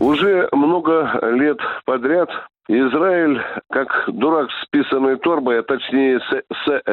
Уже много лет подряд Израиль, как дурак с писаной торбой, а точнее с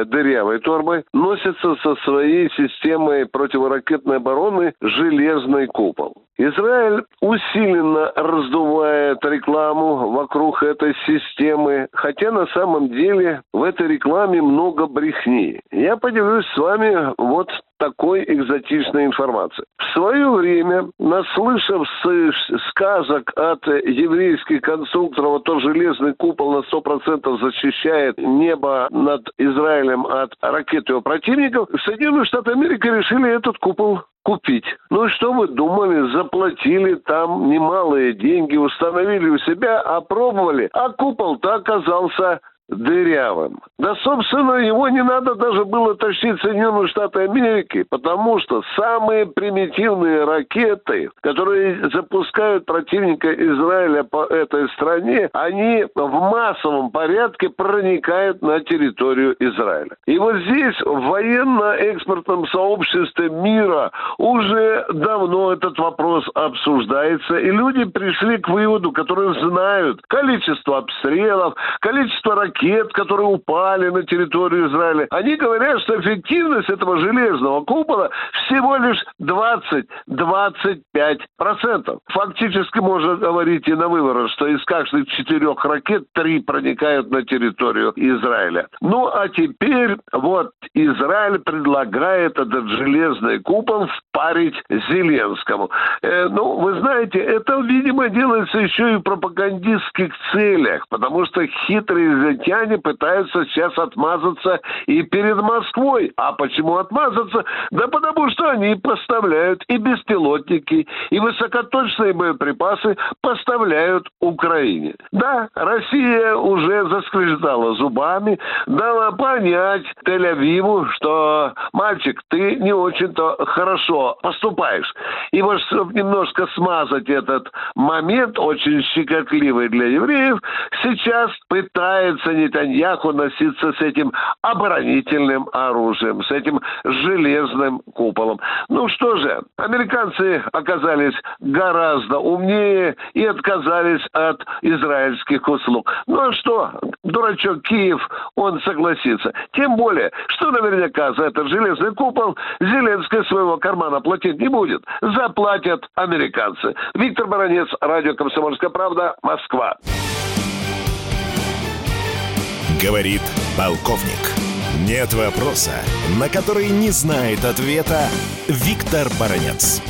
дырявой торбой, носится со своей системой противоракетной обороны «Железный купол». Израиль усиленно раздувает рекламу вокруг этой системы, хотя на самом деле в этой рекламе много брехни. Я поделюсь с вами вот такой экзотичной информации. В свое время, наслышавшись сказок от еврейских конструкторов, то железный купол на 100% защищает небо над Израилем от ракет его противников, Соединенные Штаты Америки решили этот купол купить. Ну и что вы думали? Заплатили там немалые деньги, установили у себя, опробовали, а купол-то оказался дырявым. Да, собственно, его не надо даже было тащить в Соединенные Штаты Америки, потому что самые примитивные ракеты, которые запускают противника Израиля по этой стране, они в массовом порядке проникают на территорию Израиля. И вот здесь, в военно-экспертном сообществе мира, уже давно этот вопрос обсуждается, и люди пришли к выводу, которые знают количество обстрелов, количество ракет, которые упали на территорию Израиля. Они говорят, что эффективность этого железного купола всего лишь 20-25%. Фактически можно говорить и на выворот, что из каждых 4 ракет 3 проникают на территорию Израиля. Ну, а теперь вот Израиль предлагает этот железный купол впарить Зеленскому. Вы знаете, это, видимо, делается еще и в пропагандистских целях, потому что хитрые израильтяне пытаются сейчас отмазаться и перед Москвой. А почему отмазаться? Да потому что они поставляют и беспилотники, и высокоточные боеприпасы поставляют Украине. Да, Россия уже заскрежетала зубами, дала понять Тель-Авиву, что, мальчик, ты не очень-то хорошо поступаешь. И вот, чтобы немножко смазать этот момент, очень щекотливый для евреев, сейчас пытается Нетаньяху носиться с этим оборонительным оружием, с этим железным куполом. Ну что же, американцы оказались гораздо умнее и отказались от израильских услуг. Ну а что, дурачок Киев, он согласится. Тем более, что наверняка за этот железный купол Зеленский своего кармана платить не будет. Заплатят американцы. Виктор Баранец, Радио «Комсомольская правда», Москва. Говорит полковник. Нет вопроса, на который не знает ответа Виктор Баранец.